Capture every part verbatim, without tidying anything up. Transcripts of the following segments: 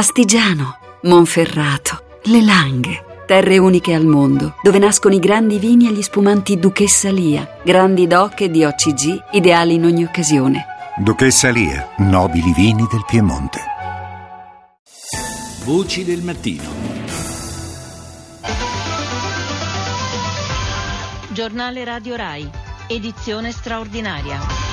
Astigiano, Monferrato, le Langhe, terre uniche al mondo, dove nascono i grandi vini e gli spumanti Duchessa Lia, grandi doc e di O C G, ideali in ogni occasione. Duchessa Lia, nobili vini del Piemonte. Voci del mattino. Giornale Radio Rai, edizione straordinaria.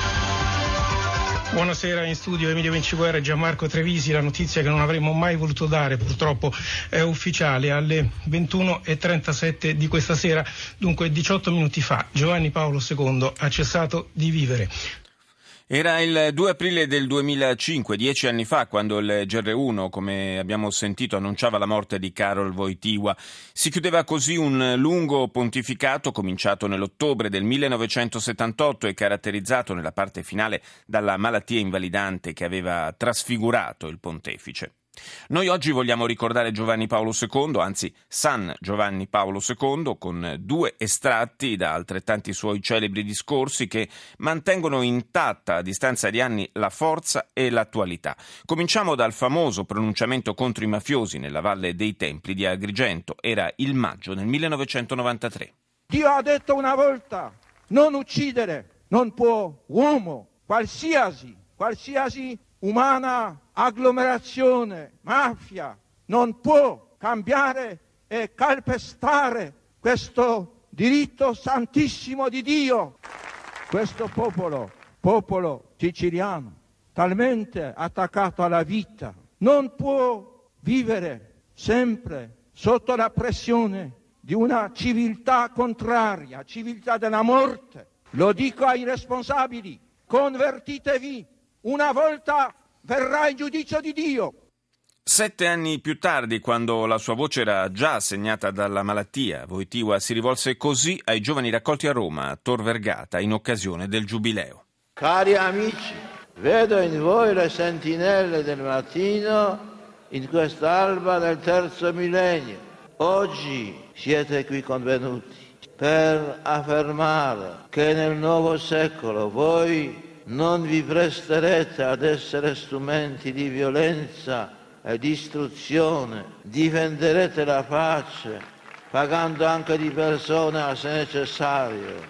Buonasera, in studio Emilio Vinciquerra e Gianmarco Trevisi. La notizia che non avremmo mai voluto dare, purtroppo, è ufficiale alle ventuno e trentasette di questa sera. Dunque, diciotto minuti fa, Giovanni Paolo secondo ha cessato di vivere. Era il due aprile del duemilacinque, dieci anni fa, quando il G R uno, come abbiamo sentito, annunciava la morte di Karol Wojtyła. Si chiudeva così un lungo pontificato cominciato nell'ottobre del millenovecentosettantotto e caratterizzato nella parte finale dalla malattia invalidante che aveva trasfigurato il pontefice. Noi oggi vogliamo ricordare Giovanni Paolo secondo, anzi San Giovanni Paolo secondo, con due estratti da altrettanti suoi celebri discorsi che mantengono intatta a distanza di anni la forza e l'attualità. Cominciamo dal famoso pronunciamento contro i mafiosi nella Valle dei Templi di Agrigento. Era il maggio del millenovecentonovantatré. Dio ha detto una volta: non uccidere, non può uomo, qualsiasi, qualsiasi umana agglomerazione, mafia, non può cambiare e calpestare questo diritto santissimo di Dio. Questo popolo, popolo siciliano, talmente attaccato alla vita, non può vivere sempre sotto la pressione di una civiltà contraria, civiltà della morte. Lo dico ai responsabili: convertitevi, una volta verrà il giudizio di Dio. Sette anni più tardi, quando la sua voce era già segnata dalla malattia, Wojtyła si rivolse così ai giovani raccolti a Roma, a Tor Vergata, in occasione del Giubileo. Cari amici, vedo in voi le sentinelle del mattino in quest'alba del terzo millennio. Oggi siete qui convenuti per affermare che nel nuovo secolo voi non vi presterete ad essere strumenti di violenza e distruzione, difenderete la pace, pagando anche di persona se necessario.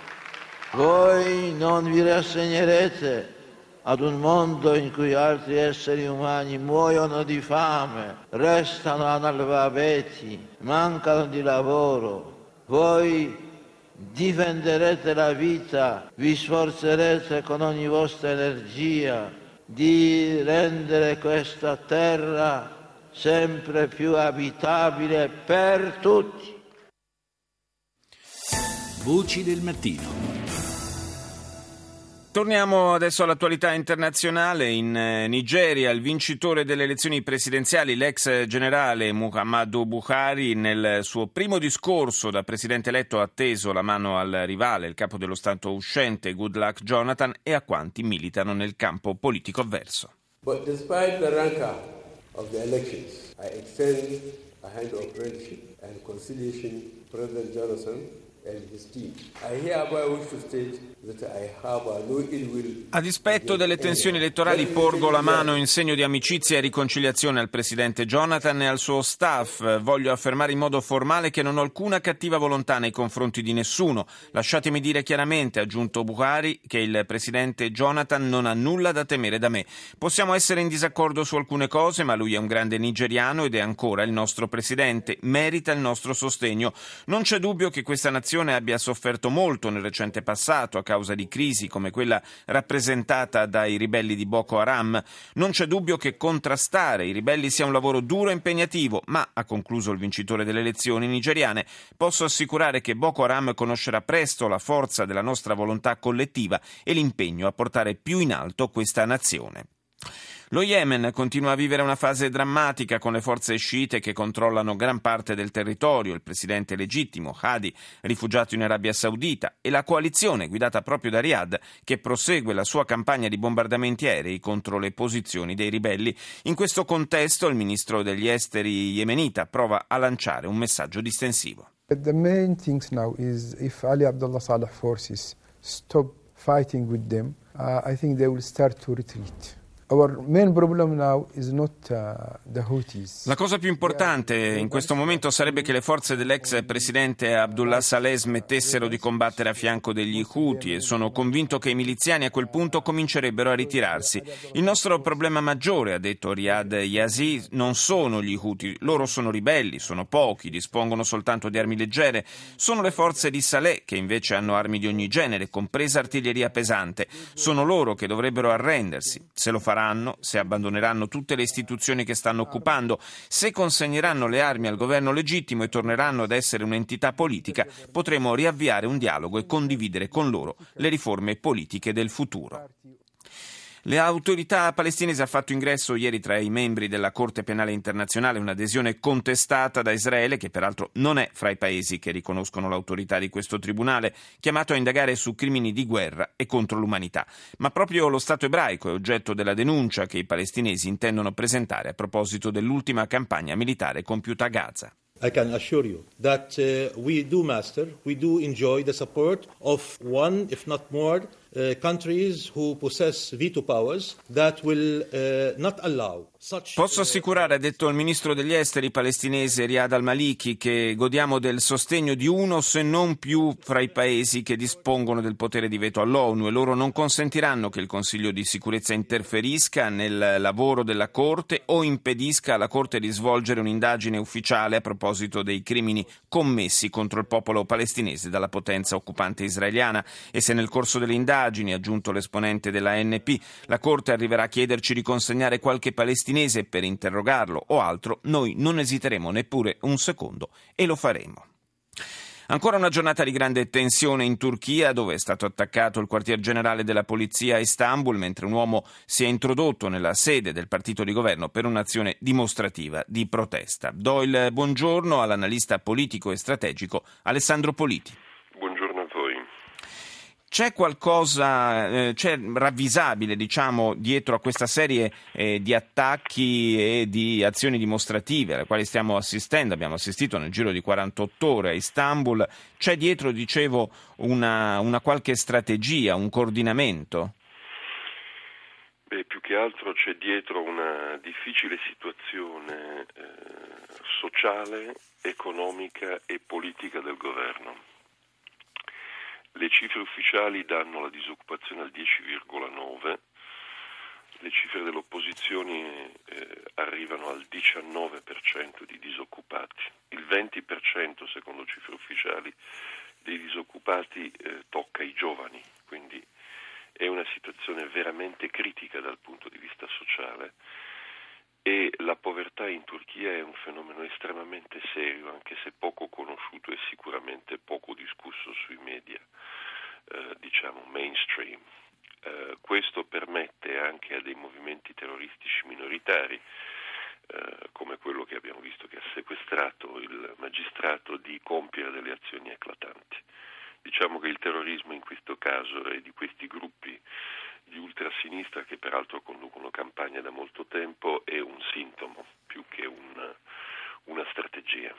Voi non vi rassegnerete ad un mondo in cui altri esseri umani muoiono di fame, restano analfabeti, mancano di lavoro. Voi difenderete la vita, vi sforzerete con ogni vostra energia di rendere questa terra sempre più abitabile per tutti. Voci del mattino. Torniamo adesso all'attualità internazionale. In Nigeria, il vincitore delle elezioni presidenziali, l'ex generale Muhammadou Bukhari, nel suo primo discorso da presidente eletto ha teso la mano al rivale, il capo dello Stato uscente, Good Luck Jonathan, e a quanti militano nel campo politico avverso. But despite the rancor of the elections, I extend a hand of friendship and conciliation to President Jonathan. A dispetto delle tensioni elettorali, porgo la mano in segno di amicizia e riconciliazione al presidente Jonathan e al suo staff. Voglio affermare in modo formale che non ho alcuna cattiva volontà nei confronti di nessuno. Lasciatemi dire chiaramente, ha aggiunto Bukhari, che il presidente Jonathan non ha nulla da temere da me. Possiamo essere in disaccordo su alcune cose, ma lui è un grande nigeriano ed è ancora il nostro presidente. Merita il nostro sostegno. Non c'è dubbio che questa nazione abbia sofferto molto nel recente passato a causa di crisi come quella rappresentata dai ribelli di Boko Haram. Non c'è dubbio che contrastare i ribelli sia un lavoro duro e impegnativo, ma, ha concluso il vincitore delle elezioni nigeriane, posso assicurare che Boko Haram conoscerà presto la forza della nostra volontà collettiva e l'impegno a portare più in alto questa nazione. Lo Yemen continua a vivere una fase drammatica con le forze sciite che controllano gran parte del territorio, il presidente legittimo Hadi, rifugiato in Arabia Saudita, e la coalizione guidata proprio da Riyadh che prosegue la sua campagna di bombardamenti aerei contro le posizioni dei ribelli. In questo contesto il ministro degli esteri yemenita prova a lanciare un messaggio distensivo. The main thing now is if Ali Abdullah Saleh forces stop fighting with them, uh, I think they will start to retreat. La cosa più importante in questo momento sarebbe che le forze dell'ex presidente Abdullah Saleh smettessero di combattere a fianco degli Houthi, e sono convinto che i miliziani a quel punto comincerebbero a ritirarsi. Il nostro problema maggiore, ha detto Riyad Yazid, non sono gli Houthi, loro sono ribelli, sono pochi, dispongono soltanto di armi leggere, sono le forze di Saleh che invece hanno armi di ogni genere, compresa artiglieria pesante, sono loro che dovrebbero arrendersi. Se lo faranno, se abbandoneranno tutte le istituzioni che stanno occupando, se consegneranno le armi al governo legittimo e torneranno ad essere un'entità politica, potremo riavviare un dialogo e condividere con loro le riforme politiche del futuro. Le autorità palestinesi hanno fatto ingresso ieri tra i membri della Corte Penale Internazionale un'adesione contestata da Israele, che peraltro non è fra i paesi che riconoscono l'autorità di questo tribunale, chiamato a indagare su crimini di guerra e contro l'umanità. Ma proprio lo Stato ebraico è oggetto della denuncia che i palestinesi intendono presentare a proposito dell'ultima campagna militare compiuta a Gaza. I can assure you that uh, we do master, we do enjoy the support of one, if not more, uh, countries who possess veto powers that will uh, not allow. Posso assicurare, ha detto il ministro degli esteri palestinese Riad Al-Maliki, che godiamo del sostegno di uno se non più fra i paesi che dispongono del potere di veto all'ONU, e loro non consentiranno che il Consiglio di sicurezza interferisca nel lavoro della Corte o impedisca alla Corte di svolgere un'indagine ufficiale a proposito dei crimini commessi contro il popolo palestinese dalla potenza occupante israeliana. E se nel corso delle indagini, ha aggiunto l'esponente della A N P, la Corte arriverà a chiederci di consegnare qualche palestinese per interrogarlo o altro, noi non esiteremo neppure un secondo e lo faremo. Ancora una giornata di grande tensione in Turchia, dove è stato attaccato il quartier generale della polizia a Istanbul, mentre un uomo si è introdotto nella sede del partito di governo per un'azione dimostrativa di protesta. Do il buongiorno all'analista politico e strategico Alessandro Politi. Buongiorno a voi. C'è qualcosa, eh, c'è ravvisabile, diciamo, dietro a questa serie eh, di attacchi e di azioni dimostrative alle quali stiamo assistendo, abbiamo assistito nel giro di quarantotto ore a Istanbul, c'è dietro, dicevo, una, una qualche strategia, un coordinamento? Beh, più che altro c'è dietro una difficile situazione eh, sociale, economica e politica del governo. Le cifre ufficiali danno la disoccupazione al dieci virgola nove, le cifre dell'opposizione eh, arrivano al diciannove per cento di disoccupati, il venti per cento secondo cifre ufficiali dei disoccupati eh, tocca i giovani, quindi è una situazione veramente critica dal punto di vista sociale, e la povertà in Turchia è un fenomeno estremamente serio, anche se poco conosciuto e sicuramente poco discusso sui media, eh, diciamo mainstream. Eh, questo permette anche a dei movimenti terroristici minoritari, eh, come quello che abbiamo visto che ha sequestrato il magistrato, di compiere delle azioni eclatanti. Diciamo che il terrorismo in questo caso è di questi gruppi di ultrasinistra, che peraltro conducono campagne da molto tempo, è un sintomo più che un, una strategia.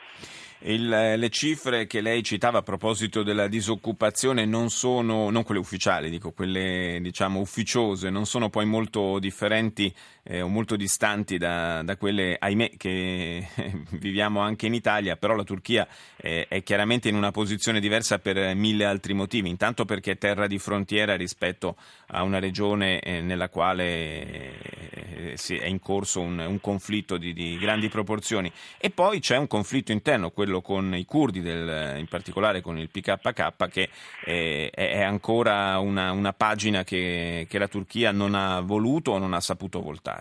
Il, le cifre che lei citava a proposito della disoccupazione non sono, non quelle ufficiali, dico quelle diciamo ufficiose, non sono poi molto differenti eh, o molto distanti da, da quelle, ahimè, che eh, viviamo anche in Italia, però la Turchia eh, è chiaramente in una posizione diversa per mille altri motivi, intanto perché è terra di frontiera rispetto a una regione eh, nella quale eh, si è in corso un, un conflitto di, di grandi proporzioni, e poi c'è un conflitto interno, quello con i curdi, del, in particolare con il P K K, che è, è ancora una, una pagina che, che la Turchia non ha voluto o non ha saputo voltare.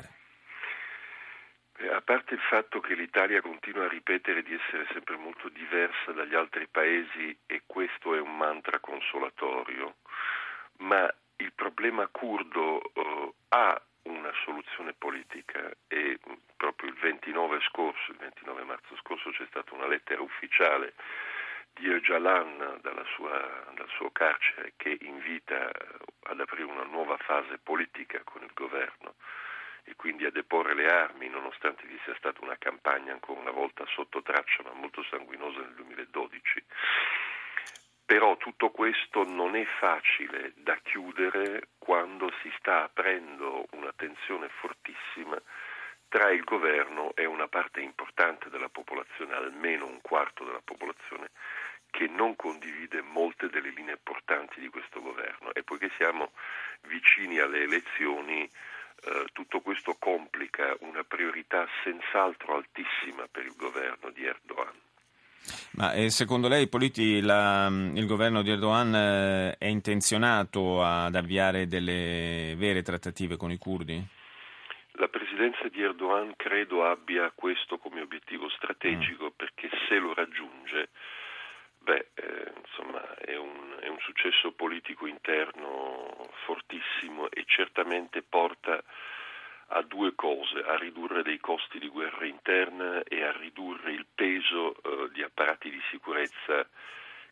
A parte il fatto che l'Italia continua a ripetere di essere sempre molto diversa dagli altri paesi, e questo è un mantra consolatorio, ma il problema curdo eh, ha una soluzione politica, e proprio il ventinove scorso, il ventinove marzo scorso c'è stata una lettera ufficiale di Öcalan dalla sua, dal suo carcere, che invita ad aprire una nuova fase politica con il governo e quindi a deporre le armi, nonostante vi sia stata una campagna ancora una volta sotto traccia ma molto sanguinosa nel duemiladodici. Però tutto questo non è facile da chiudere quando si sta aprendo una tensione fortissima tra il governo e una parte importante della popolazione, almeno un quarto della popolazione, che non condivide molte delle linee portanti di questo governo. E poiché siamo vicini alle elezioni, eh, tutto questo complica una priorità senz'altro altissima per il governo di Erdogan. Ma eh, secondo lei, Politi, la, il governo di Erdogan eh, è intenzionato ad avviare delle vere trattative con i curdi? La presidenza di Erdogan credo abbia questo come obiettivo strategico, mm. perché se lo raggiunge, beh, eh, insomma, è un, è un successo politico interno fortissimo e certamente porta a due cose: a ridurre dei costi di guerra interna e a ridurre il peso eh, di apparati di sicurezza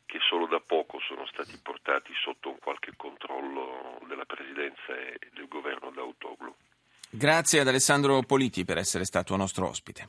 che solo da poco sono stati portati sotto un qualche controllo della presidenza e del governo Davutoglu. Grazie ad Alessandro Politi per essere stato nostro ospite.